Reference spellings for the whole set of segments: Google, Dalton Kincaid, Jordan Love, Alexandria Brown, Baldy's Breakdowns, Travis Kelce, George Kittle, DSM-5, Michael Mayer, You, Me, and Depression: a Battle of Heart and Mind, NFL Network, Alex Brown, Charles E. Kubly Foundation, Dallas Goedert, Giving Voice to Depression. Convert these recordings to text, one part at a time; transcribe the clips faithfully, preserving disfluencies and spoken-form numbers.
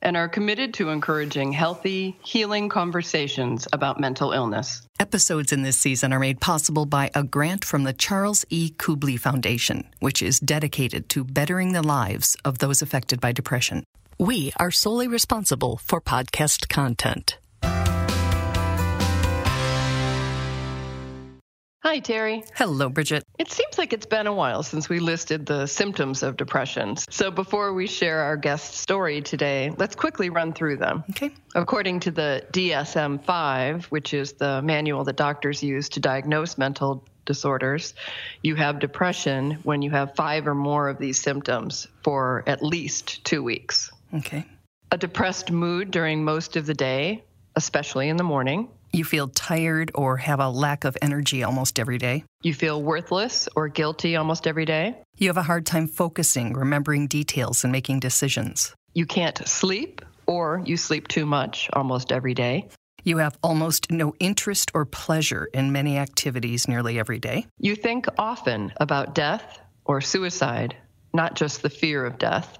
and are committed to encouraging healthy, healing conversations about mental illness. Episodes in this season are made possible by a grant from the Charles E. Kubly Foundation, which is dedicated to bettering the lives of those affected by depression. We are solely responsible for podcast content. Hi, Terry. Hello, Bridget. It seems like it's been a while since we listed the symptoms of depression. So before we share our guest's story today, let's quickly run through them. Okay. According to the D S M five, which is the manual that doctors use to diagnose mental disorders, you have depression when you have five or more of these symptoms for at least two weeks. Okay. A depressed mood during most of the day, especially in the morning. You feel tired or have a lack of energy almost every day. You feel worthless or guilty almost every day. You have a hard time focusing, remembering details, and making decisions. You can't sleep or you sleep too much almost every day. You have almost no interest or pleasure in many activities nearly every day. You think often about death or suicide, not just the fear of death.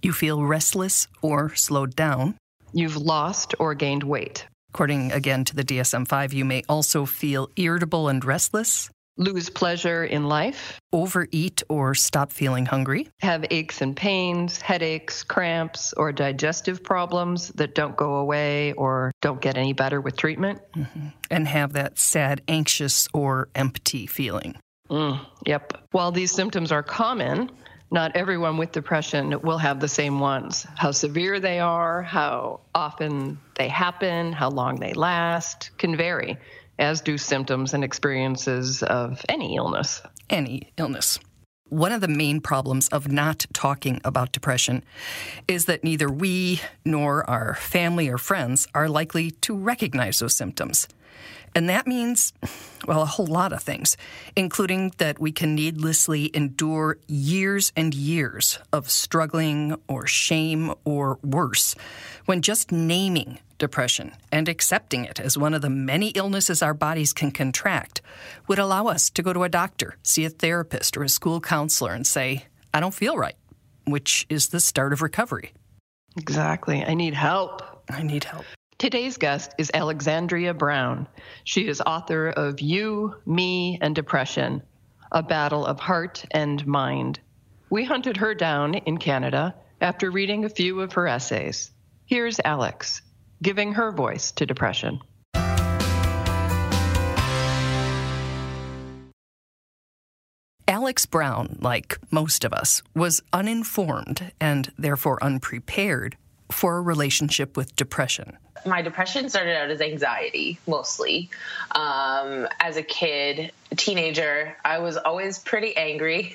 You feel restless or slowed down. You've lost or gained weight. According again to the D S M five, you may also feel irritable and restless, lose pleasure in life, overeat or stop feeling hungry, have aches and pains, headaches, cramps, or digestive problems that don't go away or don't get any better with treatment, mm-hmm. and have that sad, anxious, or empty feeling. Mm, yep. While these symptoms are common, not everyone with depression will have the same ones. How severe they are, how often they happen, how long they last can vary, as do symptoms and experiences of any illness. Any illness. One of the main problems of not talking about depression is that neither we nor our family or friends are likely to recognize those symptoms. And that means, well, a whole lot of things, including that we can needlessly endure years and years of struggling or shame or worse when just naming depression and accepting it as one of the many illnesses our bodies can contract would allow us to go to a doctor, see a therapist or a school counselor and say, I don't feel right, which is the start of recovery. Exactly. I need help. I need help. Today's guest is Alexandria Brown. She is author of You, Me, and Depression: A Battle of Heart and Mind. We hunted her down in Canada after reading a few of her essays. Here's Alex, giving her voice to depression. Alex Brown, like most of us, was uninformed and therefore unprepared for a relationship with depression. My depression started out as anxiety, mostly. Um, as a kid, teenager, I was always pretty angry.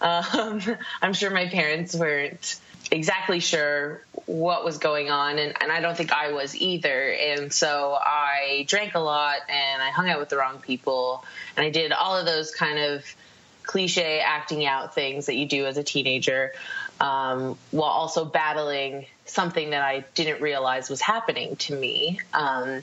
um, I'm sure my parents weren't exactly sure what was going on, and, and I don't think I was either. And so I drank a lot, and I hung out with the wrong people, and I did all of those kind of cliche acting out things that you do as a teenager, um, while also battling something that I didn't realize was happening to me. Um,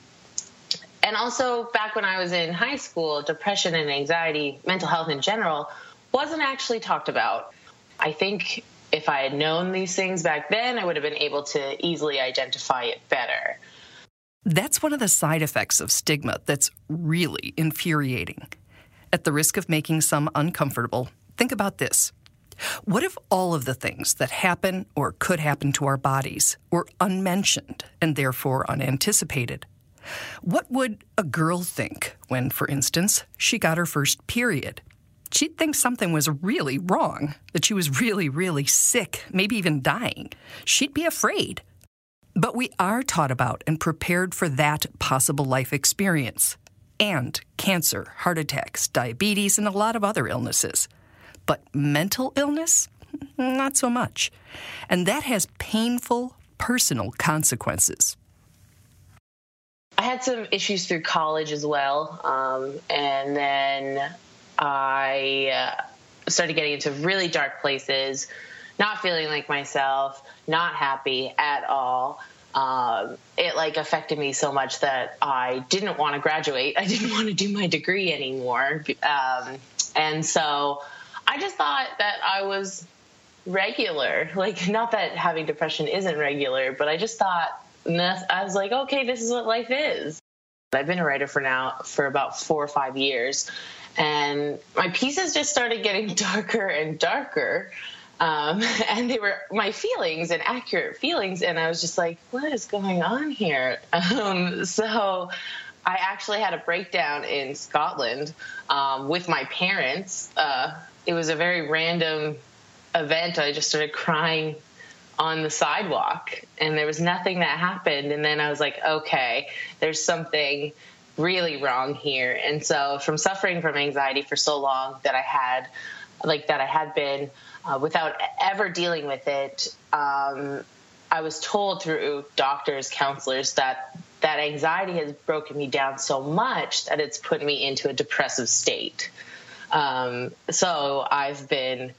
and also back when I was in high school, depression and anxiety, mental health in general, wasn't actually talked about. I think if I had known these things back then, I would have been able to easily identify it better. That's one of the side effects of stigma that's really infuriating. At the risk of making some uncomfortable, think about this. What if all of the things that happen or could happen to our bodies were unmentioned and therefore unanticipated? What would a girl think when, for instance, she got her first period? She'd think something was really wrong, that she was really, really sick, maybe even dying. She'd be afraid. But we are taught about and prepared for that possible life experience and cancer, heart attacks, diabetes, and a lot of other illnesses. But mental illness, not so much. And that has painful personal consequences. I had some issues through college as well. Um, and then I uh, started getting into really dark places, not feeling like myself, not happy at all. Um, it like affected me so much that I didn't want to graduate. I didn't want to do my degree anymore. Um, and so I just thought that I was regular, like not that having depression isn't regular, but I just thought, I was like, okay, this is what life is. I've been a writer for now for about four or five years, and my pieces just started getting darker and darker. Um, and they were my feelings and accurate feelings. And I was just like, what is going on here? Um, so I actually had a breakdown in Scotland, um, with my parents. Uh, it was a very random event. I just started crying on the sidewalk, and there was nothing that happened. And then I was like, okay, there's something really wrong here. And so from suffering from anxiety for so long that I had, like that I had been, Uh, without ever dealing with it, um, I was told through doctors, counselors, that that anxiety has broken me down so much that it's put me into a depressive state. Um, so I've been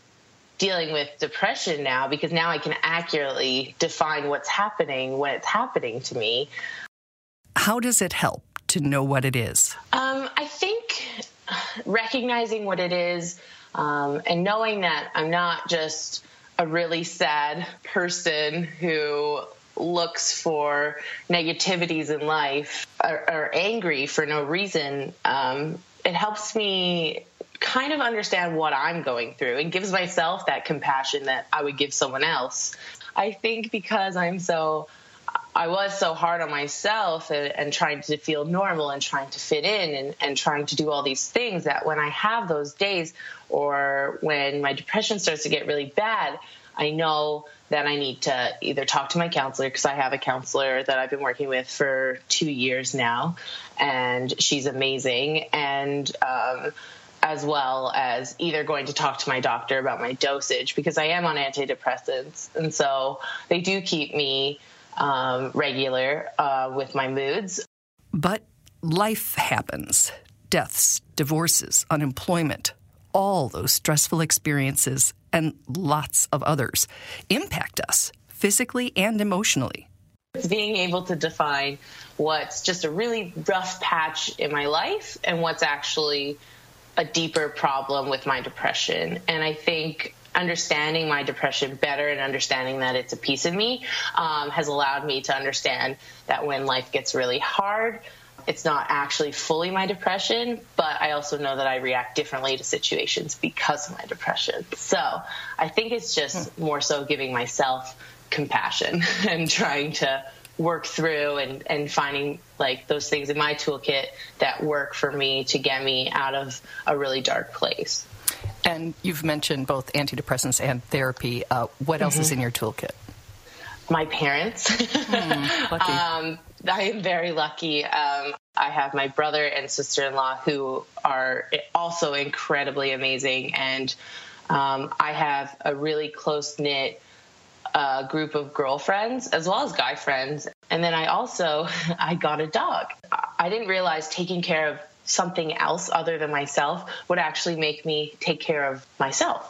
dealing with depression now because now I can accurately define what's happening when it's happening to me. How does it help to know what it is? Um, I think recognizing what it is, Um, and knowing that I'm not just a really sad person who looks for negativities in life or, or angry for no reason, um, it helps me kind of understand what I'm going through and gives myself that compassion that I would give someone else. I think because I'm so, I was so hard on myself and, and trying to feel normal and trying to fit in and, and trying to do all these things, that when I have those days or when my depression starts to get really bad, I know that I need to either talk to my counselor, because I have a counselor that I've been working with for two years now, and she's amazing, and um, as well as either going to talk to my doctor about my dosage, because I am on antidepressants. And so they do keep me Um, regular uh, with my moods. But life happens. Deaths, divorces, unemployment, all those stressful experiences and lots of others impact us physically and emotionally. It's being able to define what's just a really rough patch in my life and what's actually a deeper problem with my depression. And I think understanding my depression better and understanding that it's a piece of me um, has allowed me to understand that when life gets really hard, it's not actually fully my depression, but I also know that I react differently to situations because of my depression. So I think it's just more so giving myself compassion and trying to work through and, and finding like those things in my toolkit that work for me to get me out of a really dark place. And you've mentioned both antidepressants and therapy. Uh, what else mm-hmm. is in your toolkit? My parents. Mm, lucky. um, I am very lucky. Um, I have my brother and sister-in-law who are also incredibly amazing. And um, I have a really close-knit uh, group of girlfriends as well as guy friends. And then I also, I got a dog. I didn't realize taking care of something else other than myself would actually make me take care of myself,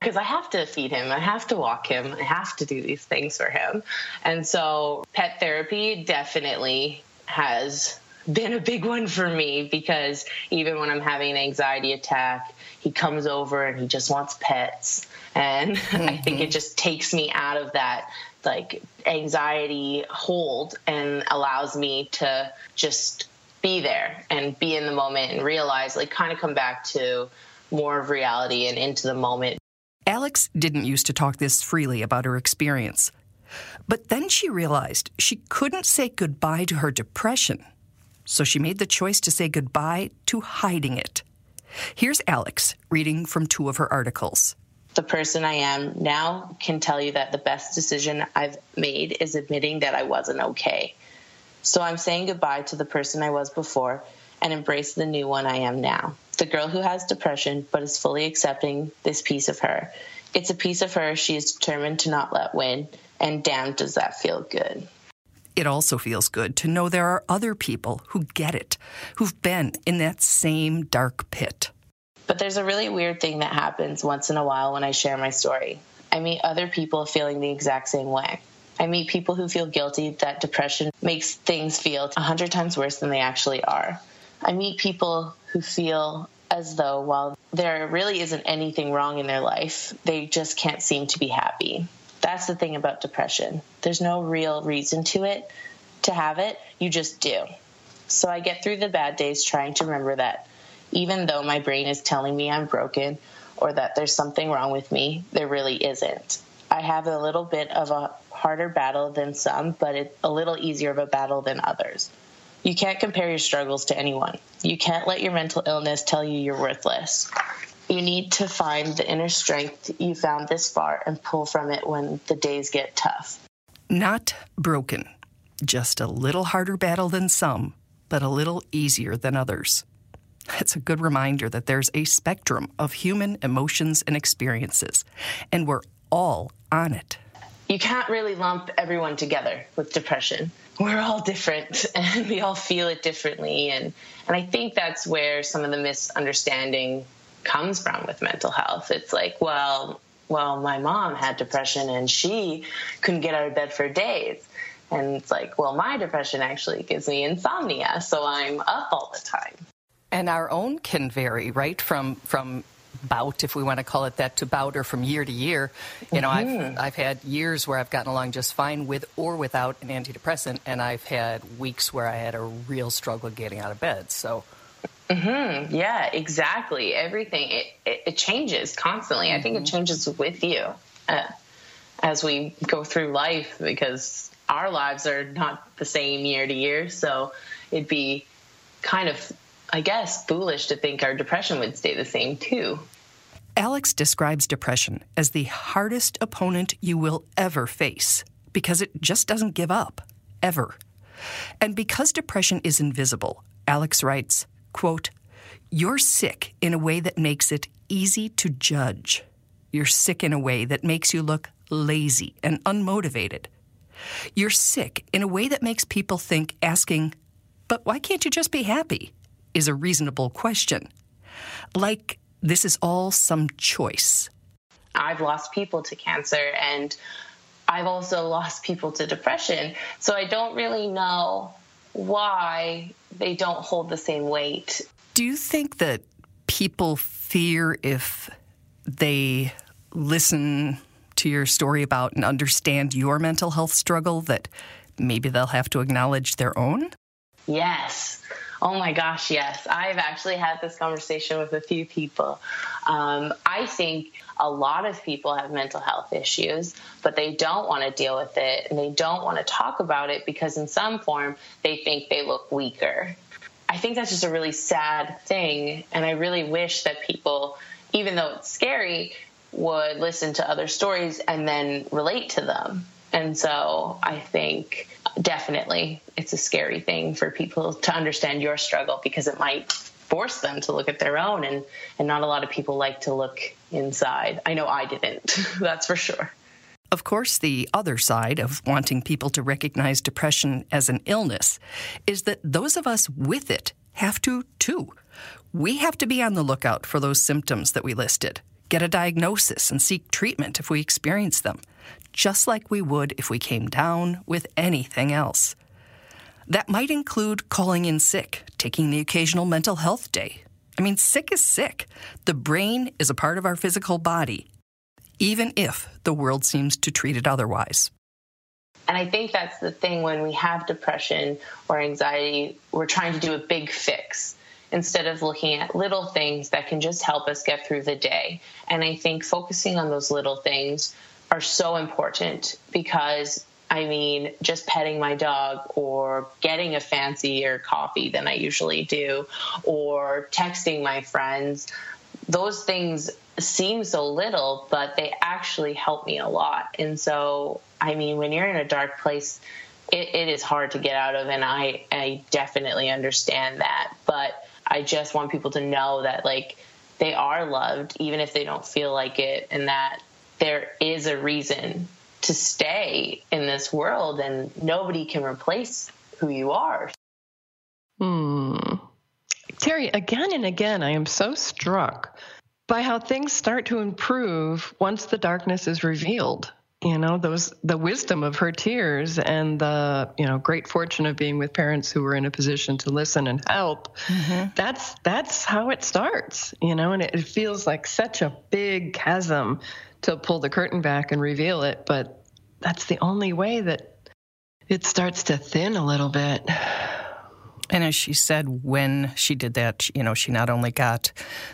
because I have to feed him, I have to walk him, I have to do these things for him. And so pet therapy definitely has been a big one for me, because even when I'm having an anxiety attack, he comes over and he just wants pets. And mm-hmm. I think it just takes me out of that like anxiety hold and allows me to just be there and be in the moment and realize, like, kind of come back to more of reality and into the moment. Alex didn't used to talk this freely about her experience, but then she realized she couldn't say goodbye to her depression, so she made the choice to say goodbye to hiding it. Here's Alex reading from two of her articles. The person I am now can tell you that the best decision I've made is admitting that I wasn't okay. So I'm saying goodbye to the person I was before and embrace the new one I am now. The girl who has depression but is fully accepting this piece of her. It's a piece of her she is determined to not let win, and damn does that feel good. It also feels good to know there are other people who get it, who've been in that same dark pit. But there's a really weird thing that happens once in a while when I share my story. I meet other people feeling the exact same way. I meet people who feel guilty that depression makes things feel a hundred times worse than they actually are. I meet people who feel as though while there really isn't anything wrong in their life, they just can't seem to be happy. That's the thing about depression. There's no real reason to it, to have it. You just do. So I get through the bad days trying to remember that even though my brain is telling me I'm broken or that there's something wrong with me, there really isn't. I have a little bit of a harder battle than some, but it's a little easier of a battle than others. You can't compare your struggles to anyone. You can't let your mental illness tell you you're worthless. You need to find the inner strength you found this far and pull from it when the days get tough. Not broken. Just a little harder battle than some, but a little easier than others. It's a good reminder that there's a spectrum of human emotions and experiences, and we're all on it. You can't really lump everyone together with depression. We're all different, and we all feel it differently, and, and I think that's where some of the misunderstanding comes from with mental health. It's like, well, well, my mom had depression, and she couldn't get out of bed for days. And it's like, well, my depression actually gives me insomnia, so I'm up all the time. And our own can vary, right, from from bout, if we want to call it that, to bout, or from year to year. You know, mm-hmm. I've I've had years where I've gotten along just fine with or without an antidepressant, and I've had weeks where I had a real struggle getting out of bed. So, mm-hmm. yeah, exactly. Everything it, it, it changes constantly. Mm-hmm. I think it changes with you uh, as we go through life, because our lives are not the same year to year. So it'd be kind of, I guess, foolish to think our depression would stay the same too. Alex describes depression as the hardest opponent you will ever face because it just doesn't give up, ever. And because depression is invisible, Alex writes, quote, "You're sick in a way that makes it easy to judge. You're sick in a way that makes you look lazy and unmotivated. You're sick in a way that makes people think asking, 'But why can't you just be happy?' is a reasonable question. Like, this is all some choice." I've lost people to cancer, and I've also lost people to depression. So I don't really know why they don't hold the same weight. Do you think that people fear if they listen to your story about and understand your mental health struggle that maybe they'll have to acknowledge their own? Yes. Oh my gosh, yes. I've actually had this conversation with a few people. Um, I think a lot of people have mental health issues, but they don't want to deal with it, and they don't want to talk about it because in some form they think they look weaker. I think that's just a really sad thing, and I really wish that people, even though it's scary, would listen to other stories and then relate to them. And so I think definitely it's a scary thing for people to understand your struggle because it might force them to look at their own, and, and not a lot of people like to look inside. I know I didn't, that's for sure. Of course, the other side of wanting people to recognize depression as an illness is that those of us with it have to, too. We have to be on the lookout for those symptoms that we listed, get a diagnosis, and seek treatment if we experience them, just like we would if we came down with anything else. That might include calling in sick, taking the occasional mental health day. I mean, sick is sick. The brain is a part of our physical body, even if the world seems to treat it otherwise. And I think that's the thing when we have depression or anxiety, we're trying to do a big fix instead of looking at little things that can just help us get through the day. And I think focusing on those little things are so important because, I mean, just petting my dog or getting a fancier coffee than I usually do or texting my friends, those things seem so little, but they actually help me a lot. And so, I mean, when you're in a dark place, it, it is hard to get out of, and I, I definitely understand that. But I just want people to know that, like, they are loved, even if they don't feel like it, and that there is a reason to stay in this world, and nobody can replace who you are. Hmm. Terry, again and again, I am so struck by how things start to improve once the darkness is revealed. You know, those the wisdom of her tears and the, you know, great fortune of being with parents who were in a position to listen and help. Mm-hmm. That's that's how it starts, you know, and it, it feels like such a big chasm to pull the curtain back and reveal it. But that's the only way that it starts to thin a little bit. And as she said, when she did that, you know, she not only got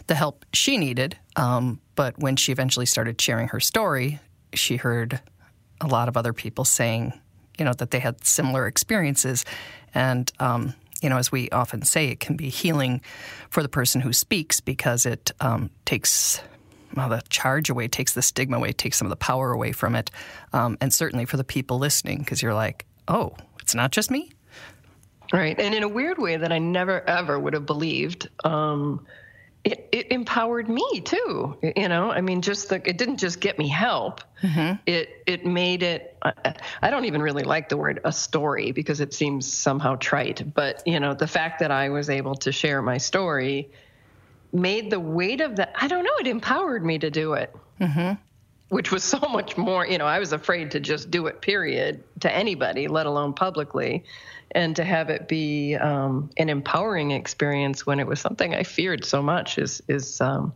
the help she needed, um, but when she eventually started sharing her story, she heard a lot of other people saying, you know, that they had similar experiences. And, um, you know, as we often say, it can be healing for the person who speaks because it um, takes well, the charge away, takes the stigma away, takes some of the power away from it. Um, and certainly for the people listening, because you're like, oh, it's not just me. Right. And in a weird way that I never, ever would have believed, um, It, it empowered me too, you know. I mean, just the, it didn't just get me help. Mm-hmm. It it made it. I, I don't even really like the word a story because it seems somehow trite. But you know, the fact that I was able to share my story made the weight of that. I don't know. It empowered me to do it, mm-hmm. which was so much more. You know, I was afraid to just do it. Period. To anybody, let alone publicly. And to have it be um, an empowering experience when it was something I feared so much is is um,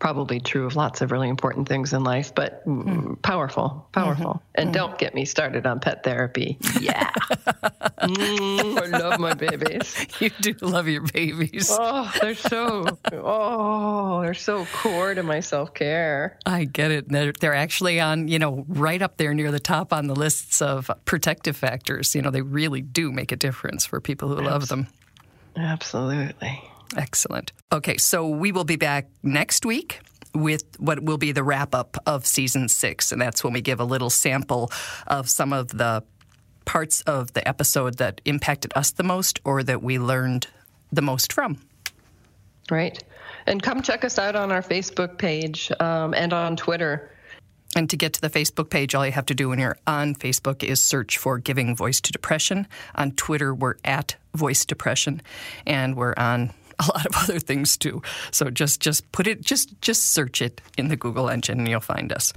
probably true of lots of really important things in life, but mm. powerful, powerful. Mm-hmm. And mm-hmm. don't get me started on pet therapy. Yeah. mm, I love my babies. You do love your babies. Oh, they're so, oh, they're so core to my self-care. I get it. They're, they're actually on, you know, right up there near the top on the lists of protective factors. You know, they really do make a difference for people who Absolutely. Love them. Absolutely. Excellent. Okay, so we will be back next week with what will be the wrap-up of Season six, and that's when we give a little sample of some of the parts of the episode that impacted us the most or that we learned the most from. Right. And come check us out on our Facebook page um, and on Twitter. And to get to the Facebook page, all you have to do when you're on Facebook is search for Giving Voice to Depression. On Twitter, we're at Voice Depression, and we're on a lot of other things too. So just just put it, just just search it in the Google engine and you'll find us.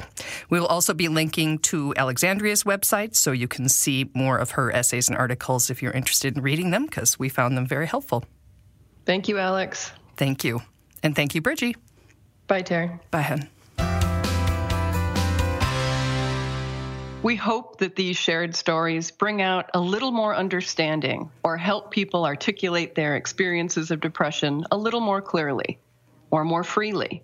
We will also be linking to Alexandria's website so you can see more of her essays and articles if you're interested in reading them because we found them very helpful. Thank you, Alex. Thank you. And thank you, Bridgie. Bye, Terry. Bye, Hen. We hope that these shared stories bring out a little more understanding or help people articulate their experiences of depression a little more clearly or more freely.